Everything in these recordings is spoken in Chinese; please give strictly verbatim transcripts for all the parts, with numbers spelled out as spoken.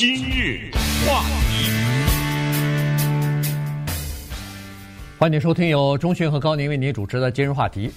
今日话题，欢迎收听由中讯和高宁为您主持的今日话题。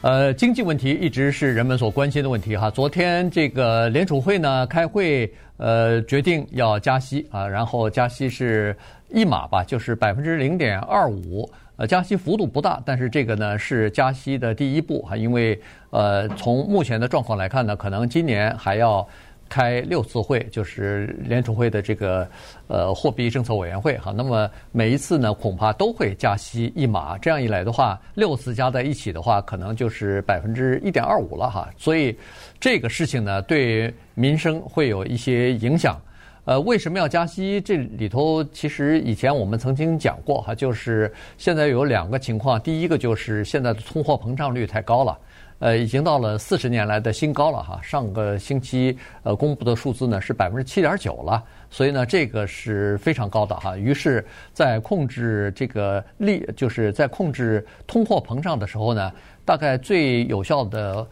呃，经济问题一直是人们所关心的问题哈。昨天这个联储会呢开会，呃，决定要加息啊，然后加息是一码吧，就是百分之零点二五。呃，加息幅度不大，但是这个呢是加息的第一步哈，因为呃，从目前的状况来看呢，可能今年还要开六次会，就是联储会的这个呃货币政策委员会哈。那么每一次呢，恐怕都会加息一码，这样一来的话，六次加在一起的话，可能就是百分之一点二五了哈。所以这个事情呢，对民生会有一些影响。呃，为什么要加息？这里头其实以前我们曾经讲过哈，就是现在有两个情况，第一个就是现在的通货膨胀率太高了，呃，已经到了四十年来的新高了哈。上个星期呃公布的数字呢是百分之七点九了，所以呢这个是非常高的哈。于是，在控制这个利，就是在控制通货膨胀的时候呢，大概最有效的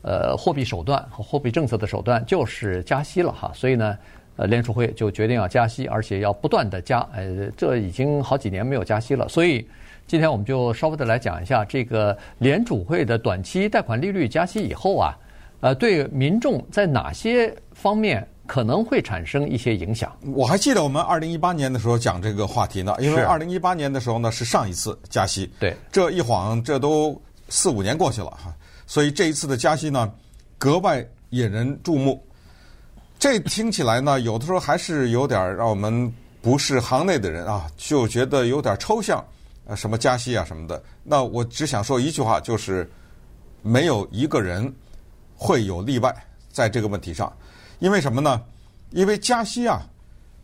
呃货币手段和货币政策的手段就是加息了哈。所以呢，呃，联储会就决定要加息，而且要不断的加，呃，这已经好几年没有加息了。所以今天我们就稍微的来讲一下这个联储会的短期贷款利率加息以后啊，呃，对民众在哪些方面可能会产生一些影响。我还记得我们二零一八年的时候讲这个话题呢，因为二零一八年的时候呢是上一次加息，对，这一晃这都四五年过去了哈，所以这一次的加息呢格外引人注目。这听起来呢，有的时候还是有点让我们不是行内的人啊，就觉得有点抽象，呃，什么加息啊什么的。那我只想说一句话，就是没有一个人会有例外在这个问题上。因为什么呢？因为加息啊，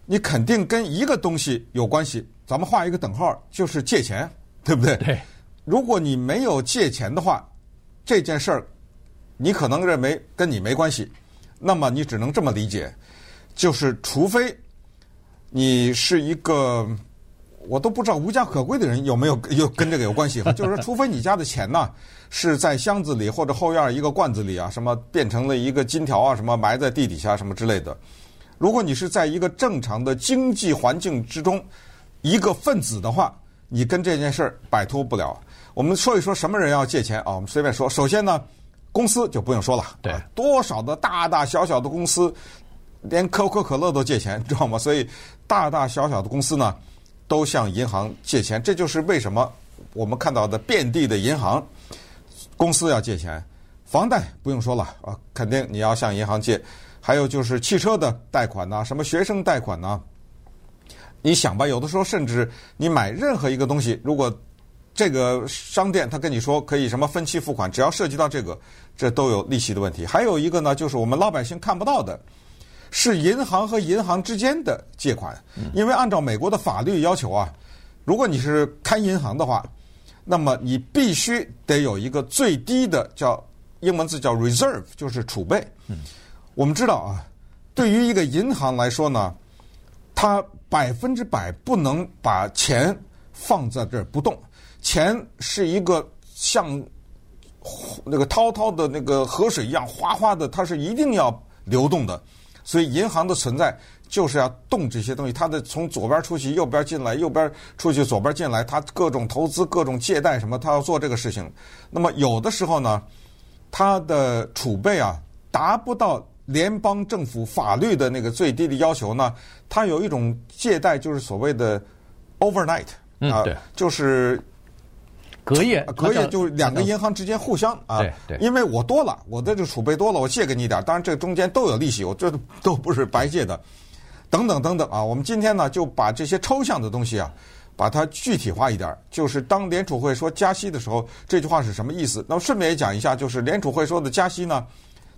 你肯定跟一个东西有关系。咱们画一个等号，就是借钱，对不对？对。如果你没有借钱的话，这件事儿你可能认为跟你没关系。那么你只能这么理解，就是除非你是一个我都不知道无家可归的人有没有有跟这个有关系，就是除非你家的钱呢、啊、是在箱子里或者后院一个罐子里啊，什么变成了一个金条啊，什么埋在地底下什么之类的。如果你是在一个正常的经济环境之中一个分子的话，你跟这件事儿摆脱不了。我们说一说什么人要借钱啊，我们随便说。首先呢，公司就不用说了，对，多少的大大小小的公司，连可口可乐都借钱，知道吗？所以大大小小的公司呢，都向银行借钱。这就是为什么我们看到的遍地的银行公司要借钱。房贷不用说了啊，肯定你要向银行借。还有就是汽车的贷款呐、啊，什么学生贷款呐、啊，你想吧，有的时候甚至你买任何一个东西，如果这个商店他跟你说可以什么分期付款，只要涉及到这个，这都有利息的问题。还有一个呢，就是我们老百姓看不到的，是银行和银行之间的借款。因为按照美国的法律要求啊，如果你是开银行的话，那么你必须得有一个最低的叫英文字叫 reserve， 就是储备。我们知道啊，对于一个银行来说呢，它百分之百不能把钱放在这儿不动。钱是一个像那个滔滔的那个河水一样哗哗的，它是一定要流动的。所以银行的存在就是要动这些东西，它的从左边出去，右边进来，右边出去，左边进来，它各种投资、各种借贷什么，它要做这个事情。那么有的时候呢，它的储备啊达不到联邦政府法律的那个最低的要求呢，它有一种借贷就是所谓的 overnight 啊、呃嗯，就是。隔夜，隔夜就是两个银行之间互相啊，因为我多了，我的这储备多了，我借给你点，当然这中间都有利息，我这都不是白借的，等等等等啊。我们今天呢就把这些抽象的东西啊，把它具体化一点，就是当联储会说加息的时候，这句话是什么意思？那么顺便也讲一下，就是联储会说的加息呢，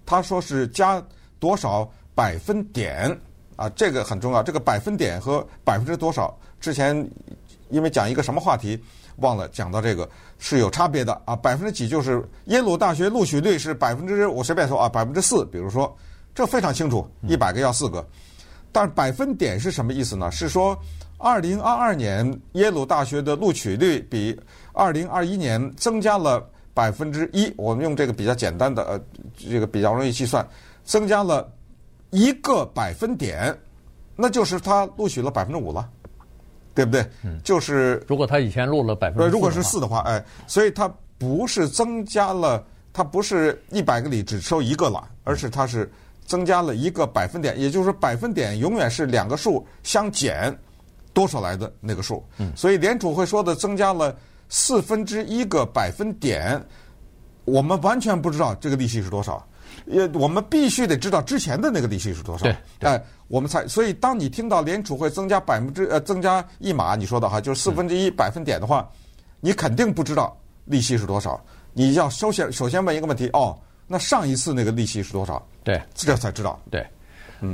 他说是加多少百分点啊，这个很重要，这个百分点和百分之多少，之前因为讲一个什么话题。忘了讲到这个是有差别的啊，百分之几就是耶鲁大学录取率是百分之我随便说啊，百分之四，比如说这非常清楚，一百个要四个。但是百分点是什么意思呢？是说二零二二年耶鲁大学的录取率比二零二一年增加了百分之一，我们用这个比较简单的呃，这个比较容易计算，增加了一个百分点。那就是他录取了百分之五了，对不对？嗯，就是如果他以前录了百分之，如果是四的话，哎，所以他不是增加了，他不是一百个里只收一个了，而是他是增加了一个百分点，也就是说百分点永远是两个数相减多出来的那个数。嗯，所以联储会说的增加了四分之一个百分点，我们完全不知道这个利息是多少。也，我们必须得知道之前的那个利息是多少。对，哎、呃，我们才。所以，当你听到联储会增加百分之呃增加一码，你说的哈，就是四分之一百分点的话，你肯定不知道利息是多少。你要首先首先问一个问题，哦，那上一次那个利息是多少？对，这才知道。对，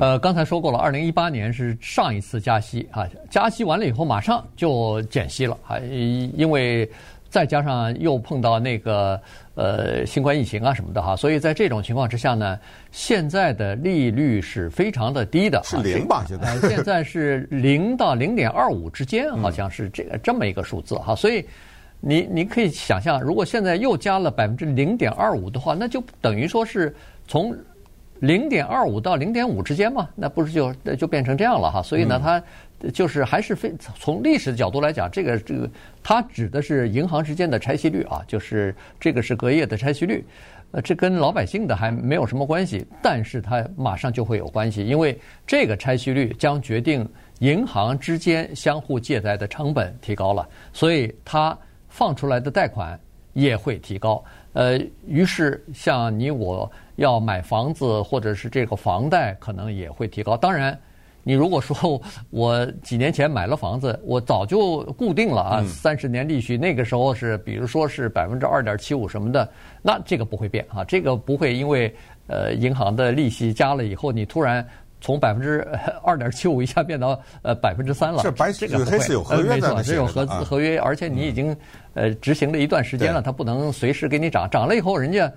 呃，刚才说过了，二零一八年是上一次加息啊，加息完了以后马上就减息了啊，因为。再加上又碰到那个呃新冠疫情啊什么的哈，所以在这种情况之下呢，现在的利率是非常的低的，是零吧？现在现在是零到零点二五之间，好像是这个这么一个数字哈。所以你你可以想象，如果现在又加了百分之零点二五的话，那就等于说是从零点二五到零点五之间嘛，那不是就就变成这样了哈？所以呢，它。就是还是非从历史的角度来讲，这个这个它指的是银行之间的拆息率啊，就是这个是隔夜的拆息率，呃，这跟老百姓的还没有什么关系，但是它马上就会有关系，因为这个拆息率将决定银行之间相互借贷的成本提高了，所以它放出来的贷款也会提高，呃，于是像你我要买房子或者是这个房贷可能也会提高，当然。你如果说我几年前买了房子，我早就固定了啊，三十年利息，那个时候是比如说是百分之二点七五什么的，那这个不会变啊，这个不会因为呃银行的利息加了以后，你突然从百分之二点七五一下变到呃百分之三了。是白这个黑是有合约的，没错，是有合合约，而且你已经呃执行了一段时间了，它不能随时给你涨，涨了以后人家。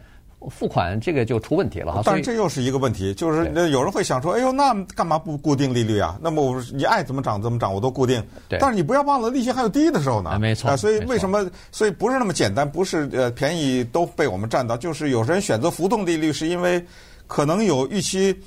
付款这个就出问题了哈，但这又是一个问题，就是有人会想说，哎呦，那干嘛不固定利率啊？那么我你爱怎么涨怎么涨，我都固定。但是你不要忘了，利息还有低的时候呢。没错、呃。所以为什么？所以不是那么简单，不是呃便宜都被我们占到。就是有人选择浮动利率，是因为可能有预期，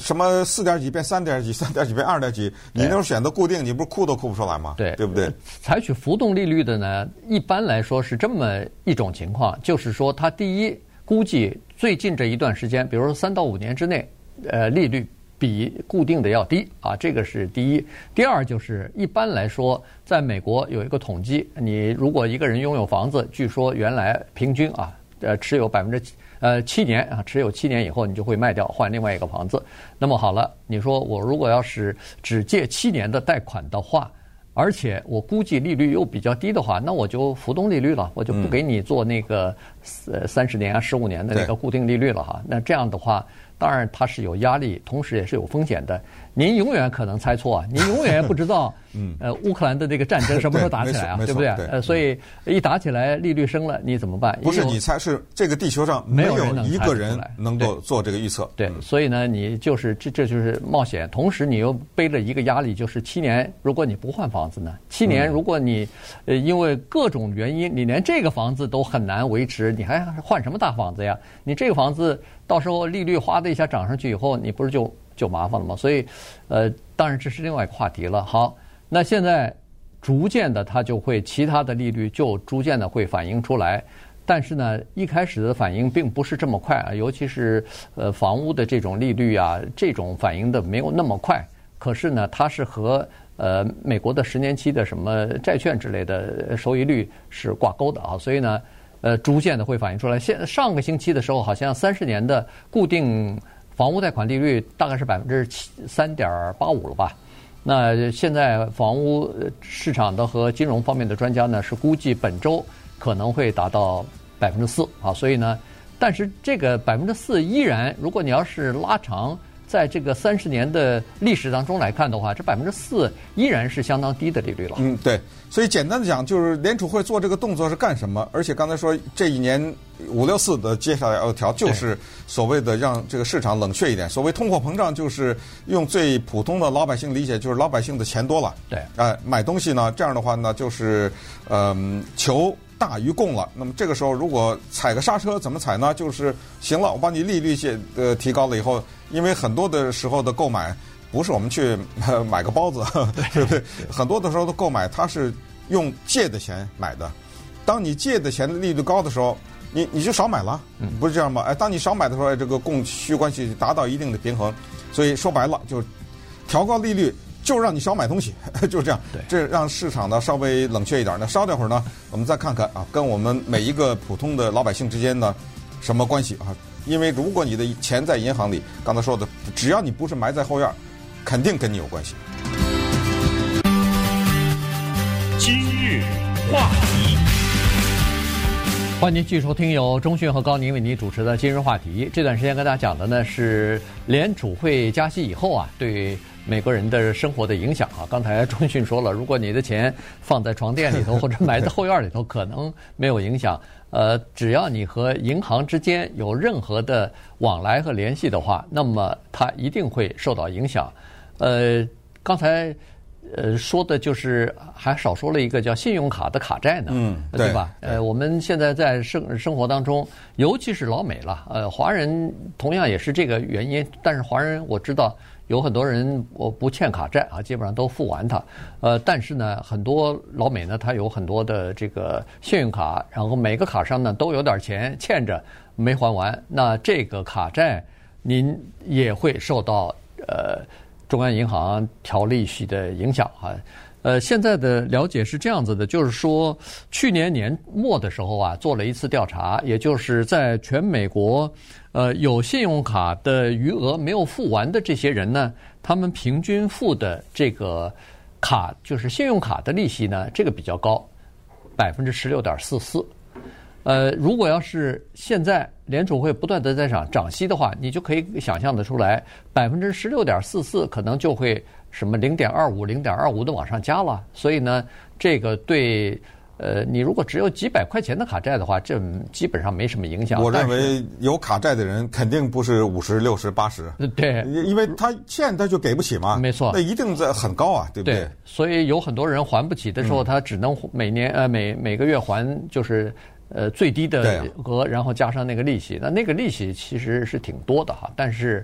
什么四点几变三点几，三点几变二点几，你那时候选择固定，你不是哭都哭不出来吗？对，对不对？采取浮动利率的呢，一般来说是这么一种情况，就是说它第一。估计最近这一段时间，比如说三到五年之内，呃，利率比固定的要低啊，这个是第一。第二就是一般来说，在美国有一个统计，你如果一个人拥有房子，据说原来平均啊，呃，持有百分之呃七年啊，持有七年以后你就会卖掉换另外一个房子。那么好了，你说我如果要是只借七年的贷款的话。而且我估计利率又比较低的话，那我就浮动利率了，我就不给你做那个呃三十年啊十五年的那个固定利率了哈。那这样的话，当然它是有压力，同时也是有风险的。您永远可能猜错啊，您永远不知道，嗯，呃，乌克兰的这个战争什么时候打起来啊，对不对？呃，所以一打起来，利率升了，你怎么办？不是你猜，是这个地球上没有一个人能够做这个预测。对，所以呢，你就是这，这就是冒险，同时你又背着一个压力，就是七年，如果你不换房子呢？七年，如果你呃因为各种原因，你连这个房子都很难维持，你还换什么大房子呀？你这个房子到时候利率哗的一下涨上去以后，你不是就？就麻烦了嘛，所以，呃，当然这是另外一个话题了。好，那现在逐渐的，它就会其他的利率就逐渐的会反映出来，但是呢，一开始的反应并不是这么快啊，尤其是呃房屋的这种利率啊，这种反应的没有那么快。可是呢，它是和呃美国的十年期的什么债券之类的收益率是挂钩的啊，所以呢，呃，逐渐的会反映出来。现上个星期的时候，好像三十年的固定。房屋贷款利率大概是百分之三点八五了吧？那现在房屋市场的和金融方面的专家呢，是估计本周可能会达到百分之四啊。所以呢，但是这个百分之四依然，如果你要是拉长在这个三十年的历史当中来看的话，这百分之四依然是相当低的利率了。嗯，对。所以简单的讲，就是联储会做这个动作是干什么？而且刚才说这一年。五六四的接下来要调，就是所谓的让这个市场冷却一点。所谓通货膨胀，就是用最普通的老百姓理解，就是老百姓的钱多了，对，哎，买东西呢，这样的话呢，就是嗯、呃，求大于供了。那么这个时候，如果踩个刹车，怎么踩呢？就是行了，我把你利率呃提高了以后，因为很多的时候的购买不是我们去买个包子，对不对？很多的时候的购买，它是用借的钱买的。当你借的钱的利率高的时候，你你就少买了，不是这样吗？哎，当你少买的时候，这个供需关系达到一定的平衡，所以说白了就调高利率，就让你少买东西，就是这样。这让市场呢稍微冷却一点。那稍待会儿呢，我们再看看啊，跟我们每一个普通的老百姓之间呢什么关系啊？因为如果你的钱在银行里，刚才说的，只要你不是埋在后院，肯定跟你有关系。今日话题，欢迎您继续收听由中讯和高宁为您主持的《今日话题》。这段时间跟大家讲的呢是联储会加息以后啊，对美国人的生活的影响啊。刚才中讯说了，如果你的钱放在床垫里头或者埋在后院里头，可能没有影响。呃，只要你和银行之间有任何的往来和联系的话，那么它一定会受到影响。呃，刚才呃说的就是还少说了一个叫信用卡的卡债呢，嗯，对, 对吧？呃，我们现在在生生活当中，尤其是老美了，呃，华人同样也是这个原因，但是华人我知道有很多人我不欠卡债啊，基本上都付完它。呃，但是呢，很多老美呢，他有很多的这个信用卡，然后每个卡上呢都有点钱欠着没还完。那这个卡债，您也会受到呃中央银行调利息的影响啊。呃，现在的了解是这样子的，就是说去年年末的时候啊，做了一次调查，也就是在全美国。呃，有信用卡的余额没有付完的这些人呢，他们平均付的这个卡，就是信用卡的利息呢，这个比较高，百分之十六点四四。呃，如果要是现在联储会不断的在涨涨息的话，你就可以想象得出来，百分之十六点四四可能就会什么零点二五、零点二五的往上加了。所以呢，这个对。呃，你如果只有几百块钱的卡债的话，这基本上没什么影响。我认为有卡债的人肯定不是五十、六十、八十，对，因为他欠他就给不起嘛，没错，那一定在很高啊，对不对？对，所以有很多人还不起的时候，嗯、他只能每年呃每每个月还就是呃最低的额，然后加上那个利息，那那个利息其实是挺多的哈，但是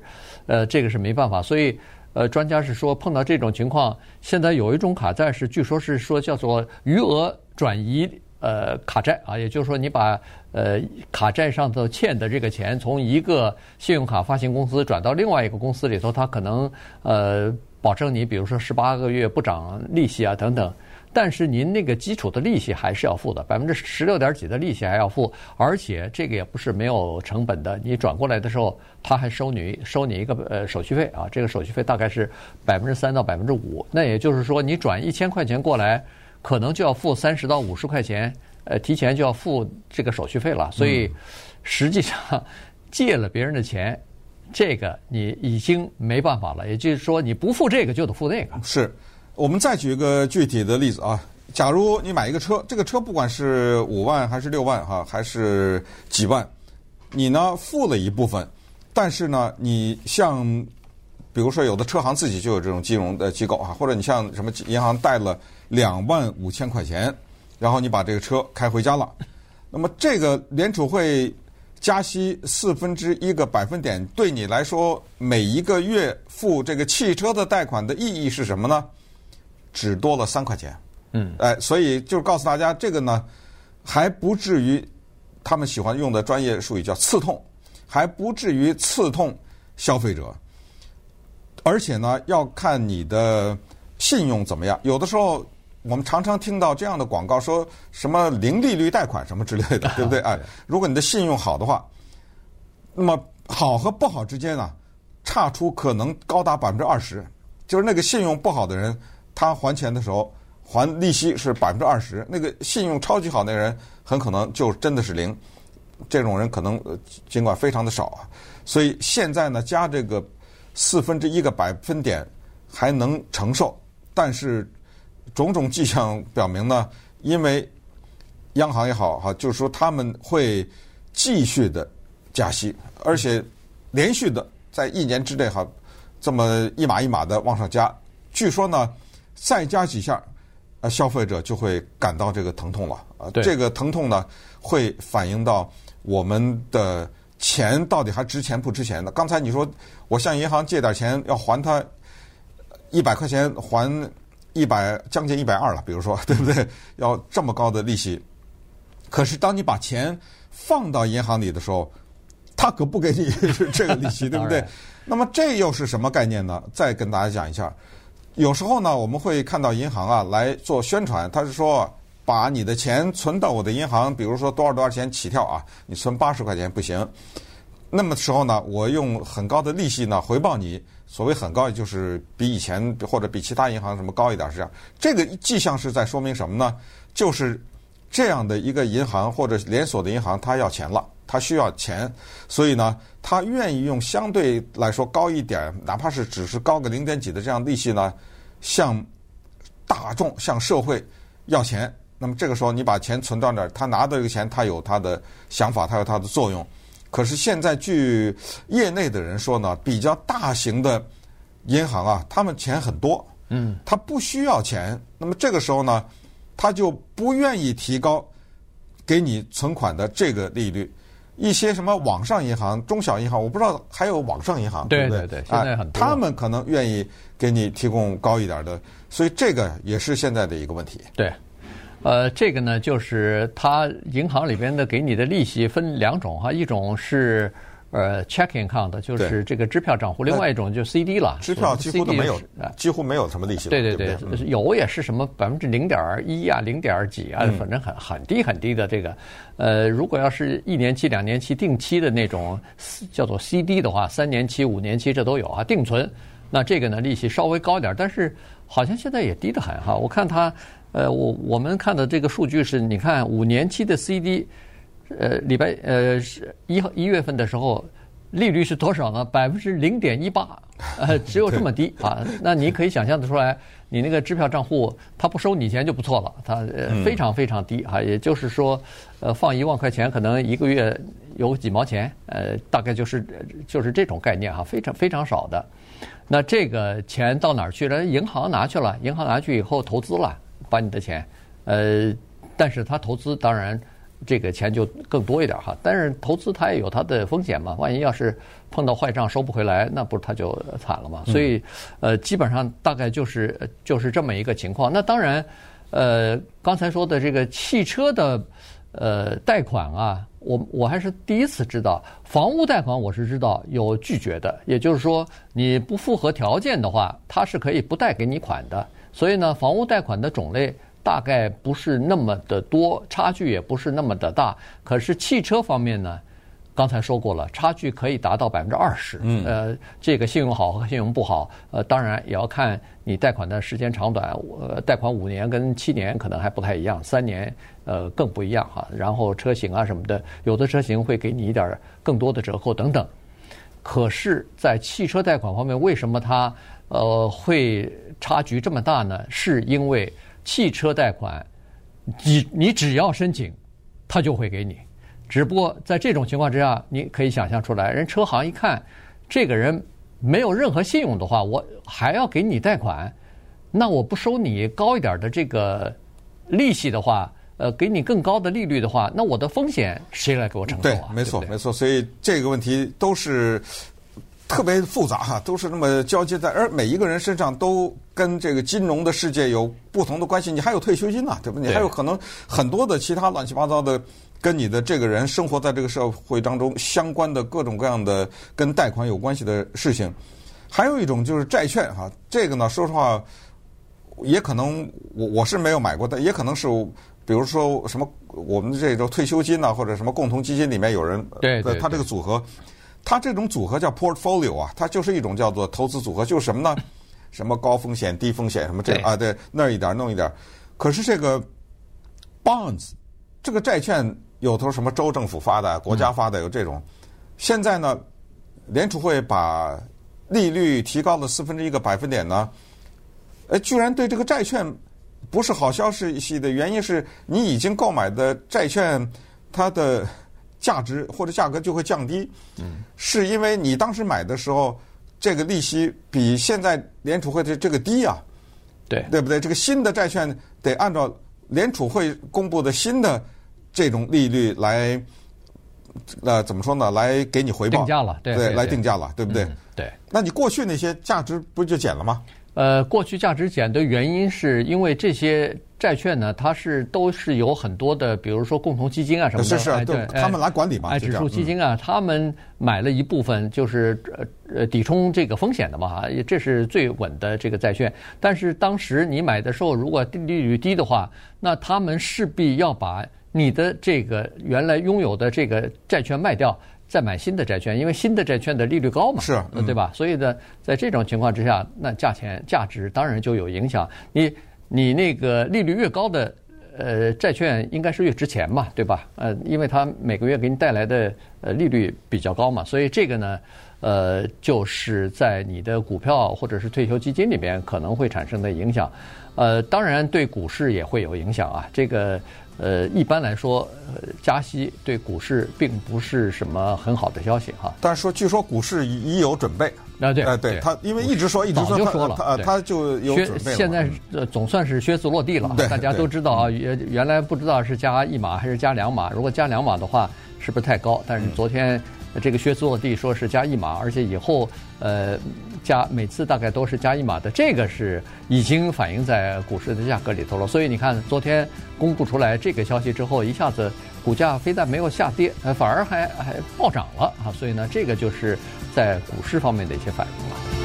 呃这个是没办法，所以。呃，专家是说，碰到这种情况，现在有一种卡债是，据说是说叫做余额转移呃卡债啊，也就是说你把呃卡债上头欠的这个钱从一个信用卡发行公司转到另外一个公司里头，它可能呃保证你，比如说十八个月不涨利息啊等等，但是您那个基础的利息还是要付的，百分之十六点几的利息还要付，而且这个也不是没有成本的，你转过来的时候。他还收你收你一个呃手续费啊，这个手续费大概是百分之三到百分之五，那也就是说你转一千块钱过来，可能就要付三十到五十块钱，呃，提前就要付这个手续费了。所以实际上借了别人的钱，这个你已经没办法了，也就是说你不付这个就得付那个。是，我们再举一个具体的例子啊，假如你买一个车，这个车不管是五万还是六万哈、啊，还是几万，你呢付了一部分。但是呢，你像比如说有的车行自己就有这种金融的机构啊，或者你像什么银行贷了两万五千块钱，然后你把这个车开回家了。那么这个联储会加息四分之一个百分点，对你来说每一个月付这个汽车的贷款的意义是什么呢？只多了三块钱。嗯，哎，所以就告诉大家，这个呢还不至于，他们喜欢用的专业术语叫刺痛。还不至于刺痛消费者，而且呢，要看你的信用怎么样。有的时候，我们常常听到这样的广告，说什么零利率贷款什么之类的，对不对？哎，如果你的信用好的话，那么好和不好之间啊，差出可能高达百分之二十。就是那个信用不好的人，他还钱的时候还利息是百分之二十；那个信用超级好的人，很可能就真的是零。这种人可能尽管非常的少啊，所以现在呢加这个四分之一个百分点还能承受，但是种种迹象表明呢，因为央行也好哈，就是说他们会继续的加息，而且连续的在一年之内哈，这么一码一码的往上加。据说呢，再加几下，呃，消费者就会感到这个疼痛了啊，这个疼痛呢会反映到。我们的钱到底还值钱不值钱呢？刚才你说我向银行借点钱要还他一百块钱还一百，将近一百二了，比如说，对不对？要这么高的利息。可是当你把钱放到银行里的时候，他可不给你这个利息，对不对？那么这又是什么概念呢？再跟大家讲一下。有时候呢，我们会看到银行啊来做宣传，他是说把你的钱存到我的银行，比如说多少多少钱起跳啊，你存八十块钱不行。那么时候呢，我用很高的利息呢回报你，所谓很高，也就是比以前或者比其他银行什么高一点，是这样。这个迹象是在说明什么呢？就是这样的一个银行或者连锁的银行，它要钱了，它需要钱，所以呢，它愿意用相对来说高一点，哪怕是只是高个零点几的这样利息呢，向大众、向社会要钱。那么这个时候，你把钱存到那儿，他拿到这个钱，他有他的想法，他有他的作用。可是现在据业内的人说呢，比较大型的银行啊，他们钱很多，嗯，他不需要钱，那么这个时候呢，他就不愿意提高给你存款的这个利率。一些什么网上银行、中小银行，我不知道还有网上银行，对不对？对对对，现在很多、啊、他们可能愿意给你提供高一点的，所以这个也是现在的一个问题。对。呃，这个呢，就是它银行里边的给你的利息分两种哈，一种是呃 check account， 就是这个支票账户，另外一种就 C D 了。支票几乎都没有，几乎没有什么利息。对对 对, 对, 对、嗯，有也是什么百分之零点一啊，零点几啊，反正很很低很低的这个。呃，如果要是一年期、两年期定期的那种叫做 C D 的话，三年期、五年期这都有啊，定存。那这个呢，利息稍微高点，但是好像现在也低得很哈，我看它。呃，我我们看的这个数据是，你看五年期的 C D， 呃，礼拜呃一一月份的时候，利率是多少呢？百分之零点一八，呃，只有这么低啊。那你可以想象得出来，你那个支票账户，他不收你钱就不错了，他非常非常低啊。也就是说，呃，放一万块钱，可能一个月有几毛钱，呃，大概就是就是这种概念啊，非常非常少的。那这个钱到哪儿去了？银行拿去了，银行拿去以后投资了。把你的钱，呃，但是他投资当然这个钱就更多一点哈，但是投资他也有他的风险嘛，万一要是碰到坏账收不回来，那不是他就惨了嘛。所以，呃，基本上大概就是就是这么一个情况。那当然，呃，刚才说的这个汽车的呃贷款啊，我我还是第一次知道，房屋贷款我是知道有拒绝的，也就是说你不符合条件的话，他是可以不贷给你款的。所以呢，房屋贷款的种类大概不是那么的多，差距也不是那么的大。可是汽车方面呢，刚才说过了，差距可以达到百分之二十。嗯，呃，这个信用好和信用不好，呃，当然也要看你贷款的时间长短。呃，贷款五年跟七年可能还不太一样，三年呃更不一样哈。然后车型啊什么的，有的车型会给你一点更多的折扣等等。可是，在汽车贷款方面，为什么它？呃，会差距这么大呢？是因为汽车贷款，你你只要申请，他就会给你。只不过在这种情况之下，你可以想象出来，人车行一看，这个人没有任何信用的话，我还要给你贷款，那我不收你高一点的这个利息的话，呃，给你更高的利率的话，那我的风险谁来给我承受啊？对，没错，对对没错。所以这个问题都是。特别复杂哈，都是那么交接在，而每一个人身上都跟这个金融的世界有不同的关系。你还有退休金呢、啊，对不对？你还有可能很多的其他乱七八糟的，跟你的这个人生活在这个社会当中相关的各种各样的跟贷款有关系的事情。还有一种就是债券哈，这个呢，说实话，也可能我我是没有买过的，也可能是。比如说什么我们这种退休金呐、啊，或者什么共同基金里面有人，对对，他这个组合。它这种组合叫 portfolio 啊，它就是一种叫做投资组合，就是什么呢？什么高风险、低风险，什么这啊，对，那一点弄一点。可是这个 bonds 这个债券，有头什么州政府发的、国家发的有这种。嗯、现在呢，联储会把利率提高了四分之一个百分点呢，哎，居然对这个债券不是好消息的原因是你已经购买的债券它的。价值或者价格就会降低，是因为你当时买的时候，这个利息比现在联储会的这个低啊，对对不对？这个新的债券得按照联储会公布的新的这种利率来，呃，怎么说呢？来给你回报定价了，对，来定价了，对不对？对。那你过去那些价值不就减了吗？呃，过去价值减的原因是因为这些债券呢，它是都是有很多的，比如说共同基金啊什么的，是是、啊哎、对，他们来管理嘛，哎，指数基金啊，嗯、他们买了一部分，就是呃抵冲这个风险的嘛，这是最稳的这个债券。但是当时你买的时候，如果利率低的话，那他们势必要把你的这个原来拥有的这个债券卖掉。再买新的债券，因为新的债券的利率高嘛，是、嗯、对吧？所以呢，在这种情况之下，那价钱价值当然就有影响。你你那个利率越高的呃债券，应该是越值钱嘛，对吧？呃，因为它每个月给你带来的呃利率比较高嘛，所以这个呢，呃，就是在你的股票或者是退休基金里边可能会产生的影响。呃，当然对股市也会有影响啊，这个。呃，一般来说，加息对股市并不是什么很好的消息哈。但是说，据说股市已有准备。啊，对，呃、对他，因为一直说，一直说，就说了他、呃、他就有准备了。现在总算是靴子落地了，大家都知道啊。原原来不知道是加一码还是加两码，如果加两码的话，是不是太高？但是昨天这个靴子落地，说是加一码，而且以后呃加每次大概都是加一码的，这个是已经反映在股市的价格里头了。所以你看，昨天公布出来这个消息之后，一下子股价非但没有下跌，反而还还暴涨了啊！所以呢，这个就是在股市方面的一些反应了。